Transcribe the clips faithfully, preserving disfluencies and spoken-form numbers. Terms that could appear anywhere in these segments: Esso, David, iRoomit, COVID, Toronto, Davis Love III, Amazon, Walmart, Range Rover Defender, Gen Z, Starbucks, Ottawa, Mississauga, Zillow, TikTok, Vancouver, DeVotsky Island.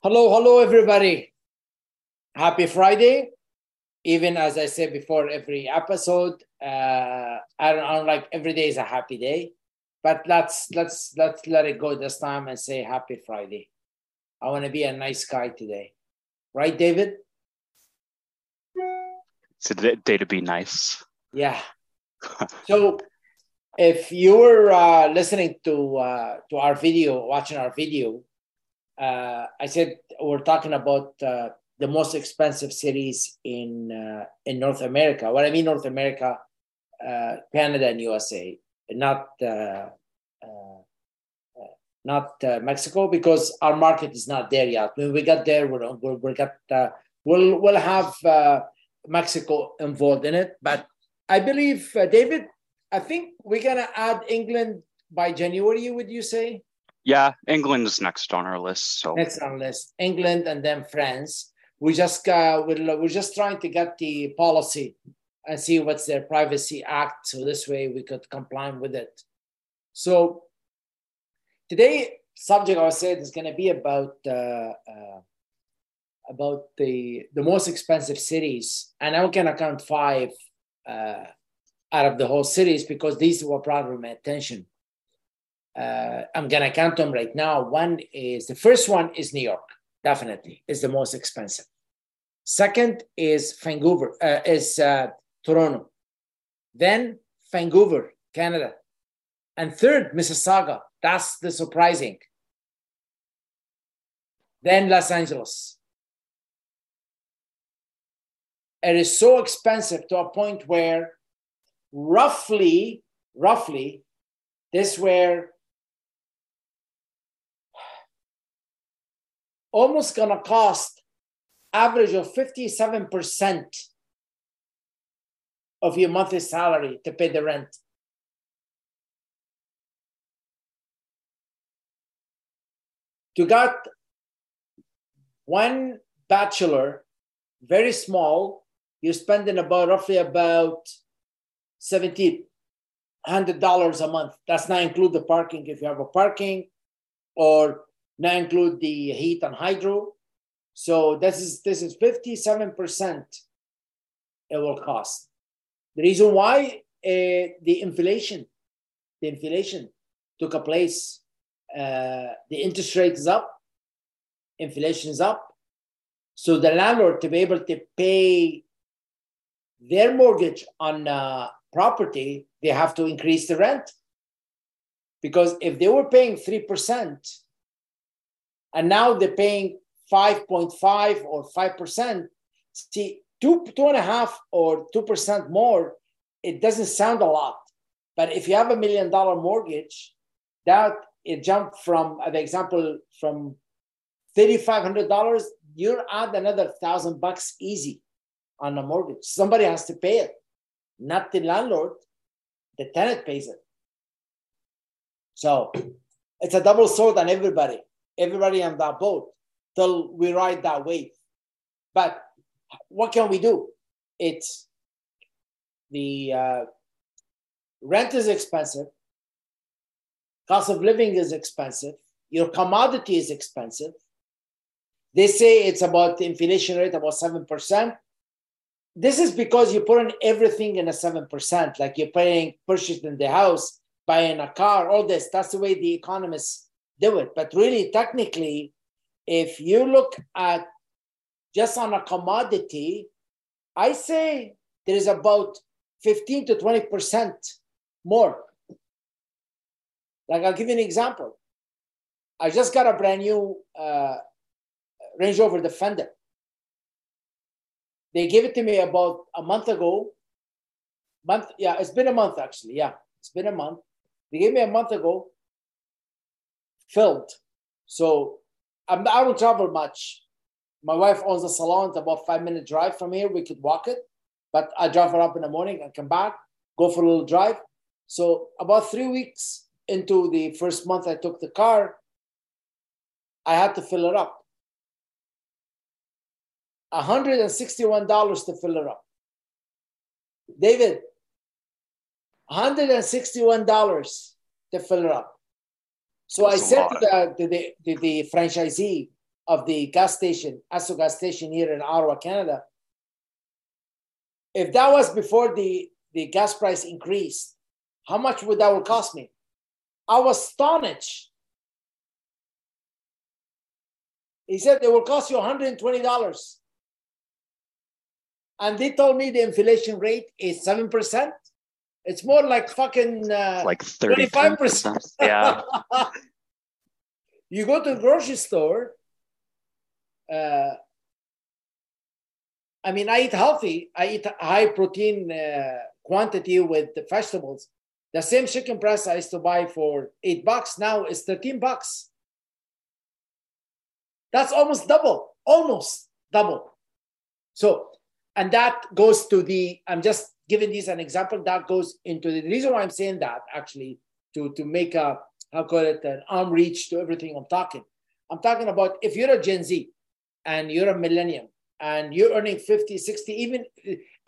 Hello, hello, everybody. Happy Friday. Even as I said before, every episode, uh, I don't know, like every day is a happy day, but let's, let's, let's let it go this time and say happy Friday. I want to be a nice guy today. Right, David? It's a day to be nice. Yeah. So if you were uh, listening to, uh, to our video, watching our video, Uh, I said we're talking about uh, the most expensive cities in uh, in North America. What I mean, North America, uh, Canada and U S A, not uh, uh, not uh, Mexico, because our market is not there yet. When we get there, we're we're, we're got, uh, we'll we'll have uh, Mexico involved in it. But I believe, uh, David, I think we're gonna add England by January. Would you say? Yeah, England is next on our list. So next on our list, England and then France. We just uh, we'll, we're just trying to get the policy and see what's their Privacy Act, so this way we could comply with it. So today, subject I said is going to be about uh, uh, about the the most expensive cities, and I'm going to count five uh, out of the whole cities because these were brought to my attention. Uh, I'm going to count them right now. One is, the first one is New York, definitely, is the most expensive. Second is Vancouver, uh, is uh, Toronto. Then Vancouver, Canada. And third, Mississauga. That's the surprising. Then Los Angeles. It is so expensive to a point where roughly, roughly, this where almost gonna cost average of fifty-seven percent of your monthly salary to pay the rent. You got one bachelor, very small, you're spending about roughly about seventeen hundred dollars a month. That's not include the parking if you have a parking, or not include the heat and hydro. So this is this is fifty-seven percent it will cost. The reason why uh, the inflation, the inflation took a place. Uh, the interest rate is up, inflation is up. So the landlord to be able to pay their mortgage on uh, property, they have to increase the rent. Because if they were paying three percent, and now they're paying five point five or five percent. See, two, two and a half or two percent more, it doesn't sound a lot. But if you have a million dollar mortgage, that it jumped from, the example, from three thousand five hundred dollars, you add another thousand bucks easy on a mortgage. Somebody has to pay it, not the landlord. The tenant pays it. So it's a double sword on everybody. Everybody on that boat till we ride that wave. But what can we do? It's the uh, rent is expensive. Cost of living is expensive. Your commodity is expensive. They say it's about the inflation rate, about seven percent. This is because you put in everything in a seven percent, like you're paying, purchasing the house, buying a car, all this. That's the way the economists do it. But really, technically, if you look at just on a commodity, I say there is about fifteen to twenty percent more. Like, I'll give you an example. I just got a brand new uh, Range Rover Defender. They gave it to me about a month ago. Month, yeah, it's been a month actually. Yeah, it's been a month. They gave me a month ago. Filled. So I'm, I don't travel much. My wife owns a salon. It's about a five-minute drive from here. We could walk it. But I drive her up in the morning and come back, go for a little drive. So about three weeks into the first month I took the car, I had to fill it up. one hundred sixty-one dollars to fill her up. David, one hundred sixty-one dollars to fill her up. So that's I said to the, to, the, to the franchisee, of the gas station, Esso gas station here in Ottawa, Canada, if that was before the, the gas price increased, how much would that would cost me? I was astonished. He said, it will cost you one hundred twenty dollars. And they told me the inflation rate is seven percent. It's more like fucking uh, like thirty-five percent. Yeah. You go to the grocery store. Uh, I mean, I eat healthy. I eat high protein uh, quantity with the vegetables. The same chicken breast I used to buy for eight bucks now is thirteen bucks. That's almost double, almost double. So, and that goes to the, I'm just giving this an example, that goes into the, the reason why I'm saying that actually, to, to make a, how call it, an arm reach to everything I'm talking. I'm talking about if you're a Gen Z and you're a millennium and you're earning fifty, sixty, even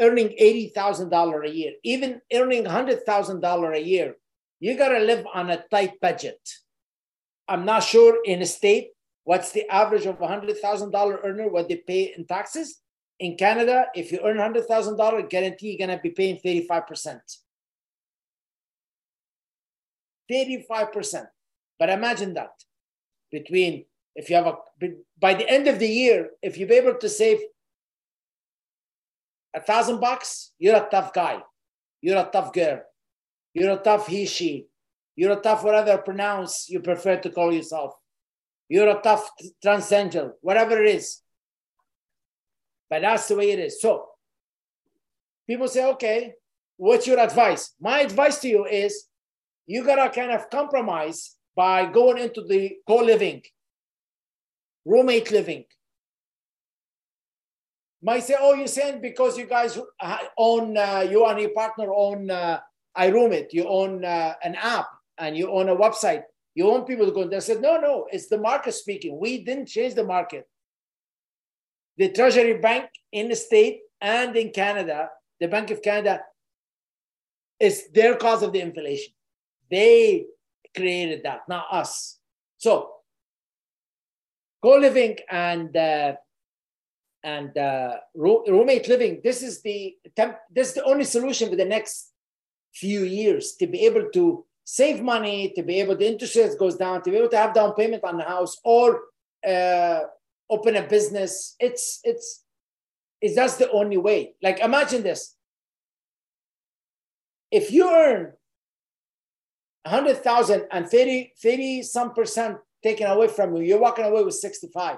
earning eighty thousand dollars a year, even earning one hundred thousand dollars a year, you gotta live on a tight budget. I'm not sure in a state, what's the average of one hundred thousand dollars earner, what they pay in taxes? In Canada, if you earn one hundred thousand dollars, guarantee you're gonna be paying thirty-five percent. thirty-five percent, but imagine that. Between, if you have a, by the end of the year, if you're able to save a thousand bucks, you're a tough guy. You're a tough girl. You're a tough he, she. You're a tough whatever pronounce you prefer to call yourself. You're a tough transgender, whatever it is. But that's the way it is. So people say, okay, what's your advice? My advice to you is you gotta kind of compromise by going into the co-living, roommate living. Might say, oh, you're saying because you guys own, uh, you and your partner own uh, iRoomit, you own uh, an app and you own a website. You want people to go in there. I said, no, no, it's the market speaking. We didn't change the market. The Treasury Bank in the state and in Canada, the Bank of Canada, is their cause of the inflation. They created that, not us. So, co-living and uh, and uh, roommate living. This is the temp this is the only solution for the next few years to be able to save money, to be able the interest rates goes down, to be able to have down payment on the house or uh, open a business. It's it's is that's the only way. Like imagine this: if you earn one hundred thousand and thirty, thirty some percent taken away from you, you're walking away with sixty-five.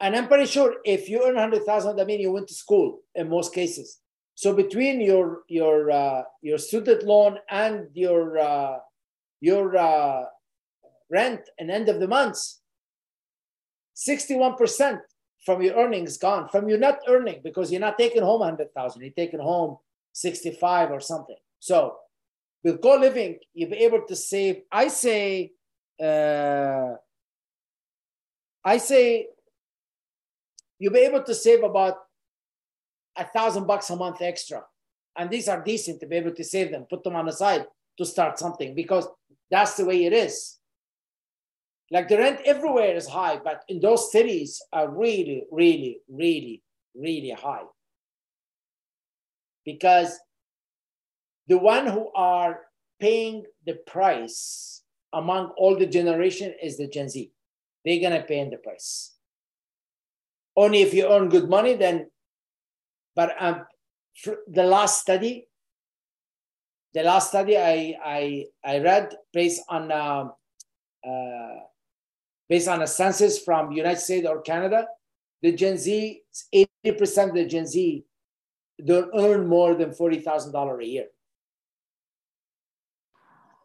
And I'm pretty sure if you earn one hundred thousand, that means you went to school in most cases. So between your your uh, your student loan and your uh, your uh, rent and end of the month, sixty-one percent from your earnings gone. From your not earning, because you're not taking home one hundred thousand, you're taking home sixty-five or something. So with co-living, you'll be able to save. I say, uh, I say, you'll be able to save about a thousand bucks a month extra. And these are decent to be able to save them, put them on the side to start something, because that's the way it is. Like the rent everywhere is high, but in those cities are really, really, really, really high. Because the one who are paying the price among all the generation is the Gen Z. They're gonna pay in the price. Only if you earn good money, then, but um, the last study, the last study I, I, I read based on, uh, uh, based on a census from United States or Canada, the Gen Z, eighty percent of the Gen Z don't earn more than forty thousand dollars a year.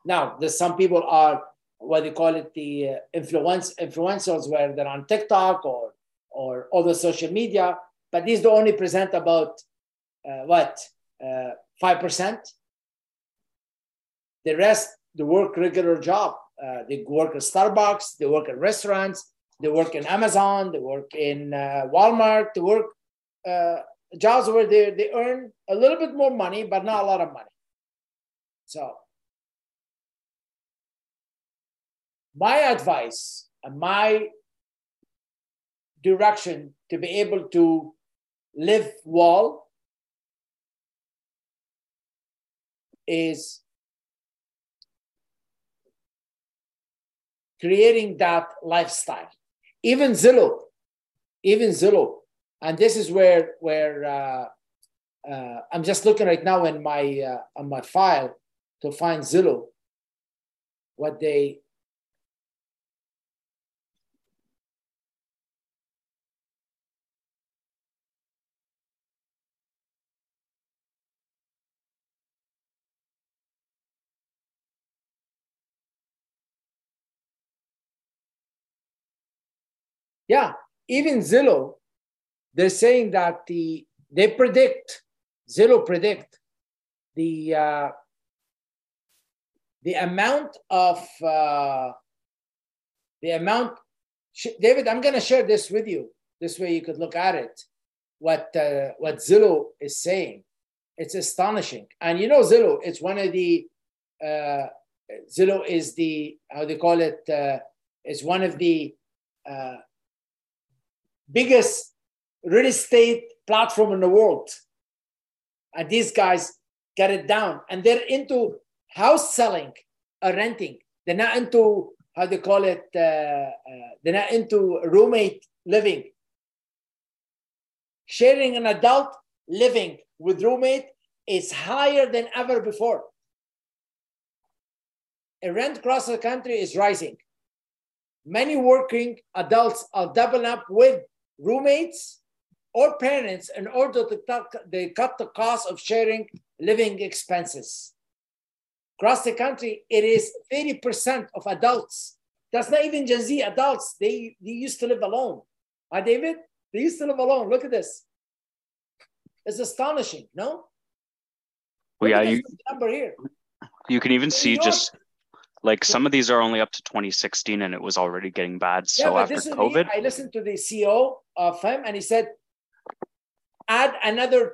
Now, there's some people are what they call it the uh, influence influencers, where they're on TikTok or or other social media, but these do only present about uh, what uh, five percent. The rest, they work regular job. Uh, they work at Starbucks, they work at restaurants, they work in Amazon, they work in uh, Walmart, they work uh, jobs where they they earn a little bit more money, but not a lot of money. So my advice and my direction to be able to live well is creating that lifestyle. Even Zillow, even Zillow, and this is where where uh, uh, I'm just looking right now in my uh, on my file to find Zillow. What they Yeah, even Zillow, they're saying that the they predict, Zillow predict the uh, the amount of uh, the amount. David, I'm gonna share this with you. This way you could look at it. What uh, what Zillow is saying, it's astonishing. And you know Zillow, it's one of the uh, Zillow is the how they call it. Uh, it's one of the uh, biggest real estate platform in the world. And these guys got it down. And they're into house selling or renting. They're not into, how they call it, uh, uh, they're not into roommate living. Sharing an adult living with roommate is higher than ever before. A rent across the country is rising. Many working adults are doubling up with roommates or parents in order to talk, they cut the cost of sharing living expenses. Across the country, it is thirty percent of adults. That's not even Gen Z adults. They, they used to live alone. Huh, David? They used to live alone. Look at this. It's astonishing, no? Well, yeah, you, number here. You can even in see York, just... Like some of these are only up to twenty sixteen and it was already getting bad. So yeah, after COVID. The, I listened to the C E O of him and he said, add another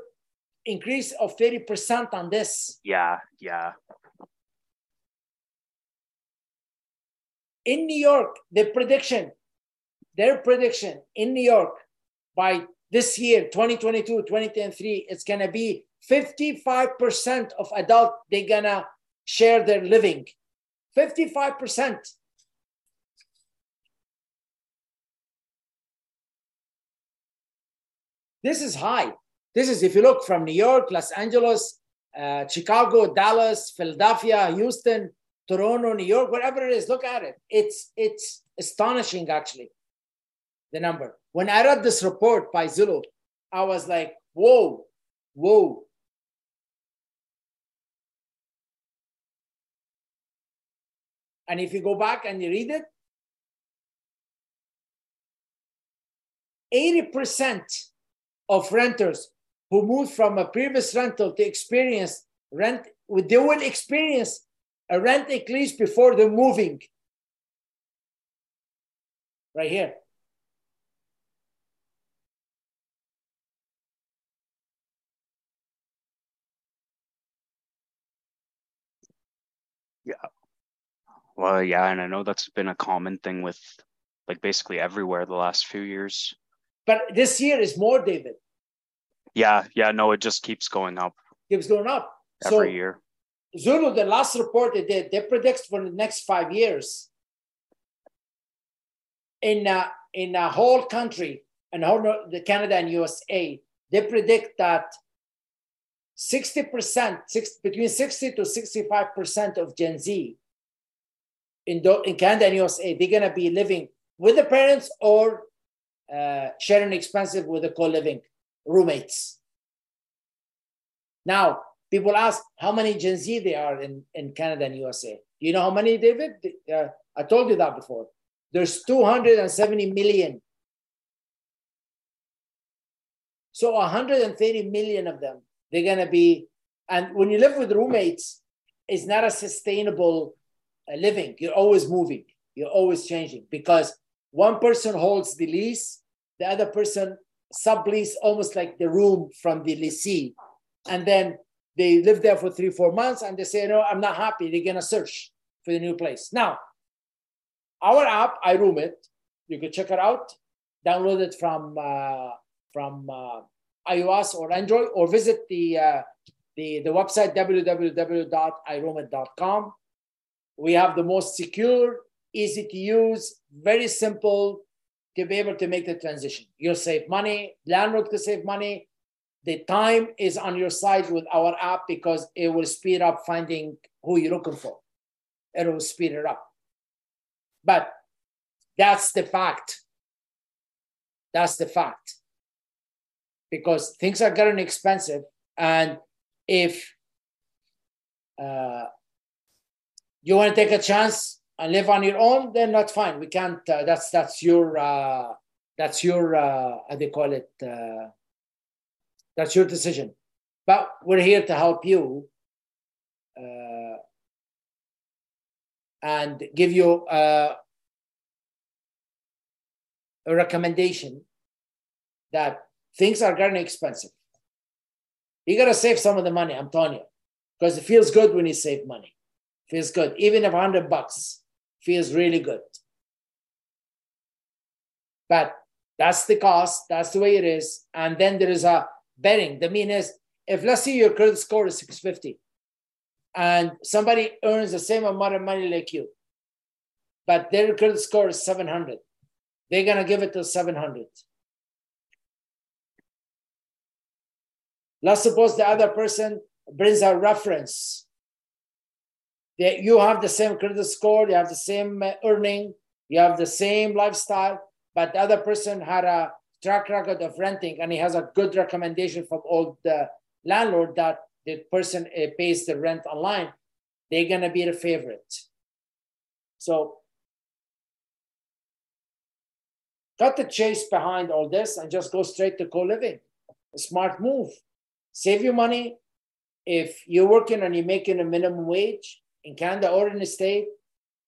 increase of thirty percent on this. Yeah, yeah. In New York, the prediction, their prediction in New York by this year, twenty twenty-two, twenty twenty-three, it's going to be fifty-five percent of adult, they're going to share their living. fifty-five percent. This is high. This is, if you look from New York, Los Angeles, uh, Chicago, Dallas, Philadelphia, Houston, Toronto, New York, wherever it is, look at it. It's, it's astonishing, actually, the number. When I read this report by Zillow, I was like, whoa, whoa. And if you go back and you read it, eighty percent of renters who moved from a previous rental to experience rent, they will experience a rent increase before they're moving. Right here. Yeah. Well, yeah, and I know that's been a common thing with like basically everywhere the last few years. But this year is more, David. Yeah, yeah, no, it just keeps going up. Keeps going up. Every so, year. Zulu, the last report they did, they predict for the next five years in a, in a whole country, in whole, the Canada and U S A, they predict that sixty percent, six, between sixty to sixty-five percent of Gen Z In, the, in Canada and U S A, they're going to be living with the parents or uh, sharing expenses with the co-living roommates. Now, people ask how many Gen Z there are in, in Canada and U S A. Do you know how many, David? Uh, I told you that before. There's two hundred seventy million. So one hundred thirty million of them, they're going to be, and when you live with roommates, it's not a sustainable living. You're always moving. You're always changing because one person holds the lease, the other person sublease almost like the room from the lessee. And then they live there for three, four months and they say, no, I'm not happy. They're going to search for the new place. Now, our app, iRoomit, you can check it out. download it from uh, from uh, iOS or Android, or visit the uh, the the website w w w dot i roomit dot com. We have the most secure, easy to use, very simple to be able to make the transition. You'll save money. Landlord could save money. The time is on your side with our app because it will speed up finding who you're looking for. It will speed it up. But that's the fact. That's the fact. Because things are getting expensive. And if uh, you want to take a chance and live on your own, then that's fine. We can't, uh, that's, that's your, uh, that's your, uh, how do you call it? Uh, that's your decision. But we're here to help you uh, and give you uh, a recommendation that things are getting expensive. You got to save some of the money, I'm telling you, because it feels good when you save money. It feels good. Even if a hundred bucks, feels really good. But that's the cost. That's the way it is. And then there is a betting. The mean is, if let's say your credit score is six fifty and somebody earns the same amount of money like you, but their credit score is seven hundred, they're going to give it to seven hundred. Let's suppose the other person brings a reference. They, you have the same credit score, you have the same earning, you have the same lifestyle, but the other person had a track record of renting, and he has a good recommendation from old uh, landlord that the person uh, pays the rent online. They're gonna be the favorite. So cut the chase behind all this and just go straight to co-living. A smart move. Save your money. If you're working and you're making a minimum wage in Canada or in the state,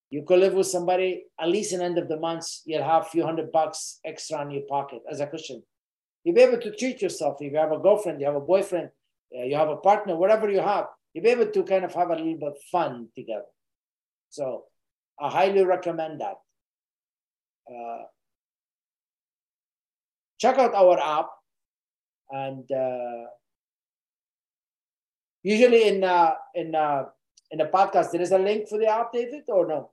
you could live with somebody, at least in the end of the month, you'll have a few hundred bucks extra in your pocket as a cushion. You'll be able to treat yourself. If you have a girlfriend, you have a boyfriend, you have a partner, whatever you have, you'll be able to kind of have a little bit of fun together. So I highly recommend that. Uh, check out our app. And uh, usually in uh, in uh, in the podcast, there is a link for the app, David, or no?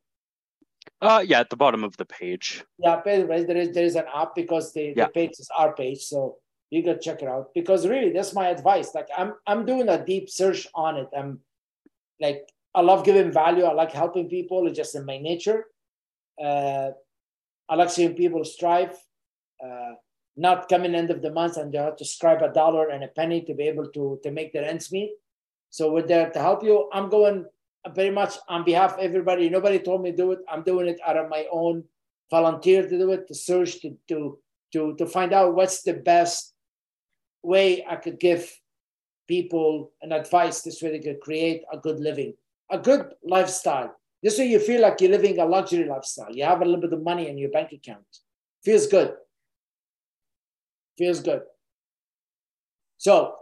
Uh, yeah, at the bottom of the page. Yeah, there is there is an app because the, yeah. the page is our page, so you can check it out. Because really, that's my advice. Like I'm I'm doing a deep search on it. I'm like I love giving value. I like helping people. It's just in my nature. Uh, I like seeing people strive. Uh, not coming end of the month and they have to scribe a dollar and a penny to be able to, to make their ends meet. So we're there to help you. I'm going very much on behalf of everybody. Nobody told me to do it. I'm doing it out of my own volunteer to do it, to search, to, to, to, to find out what's the best way I could give people an advice. This way they could create a good living, a good lifestyle. This way you feel like you're living a luxury lifestyle. You have a little bit of money in your bank account. Feels good. Feels good. So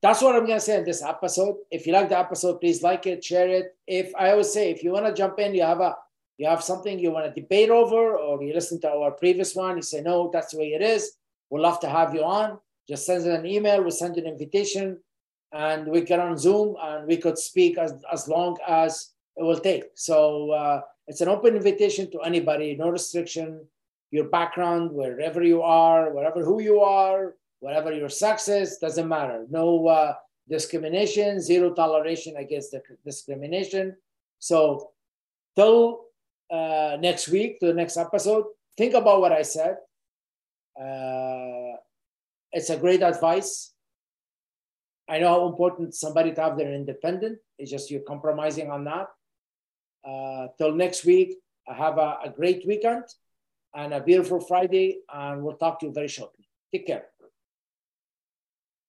that's what I'm going to say in this episode. If you like the episode, please like it, share it. If I always say, if you want to jump in, you have a, you have something you want to debate over, or you listen to our previous one, you say, no, that's the way it is. We'd love to have you on. Just send us an email. We'll send you an invitation and we get on Zoom and we could speak as, as long as it will take. So uh, it's an open invitation to anybody, no restriction. Your background, wherever you are, wherever who you are, whatever your sex is, doesn't matter. No uh, discrimination, zero toleration against the discrimination. So till uh, next week, to the next episode, think about what I said. Uh, it's a great advice. I know how important somebody to have their independence. It's just you're compromising on that. Uh, till next week, have a, a great weekend. And a beautiful Friday, and we'll talk to you very shortly. Take care.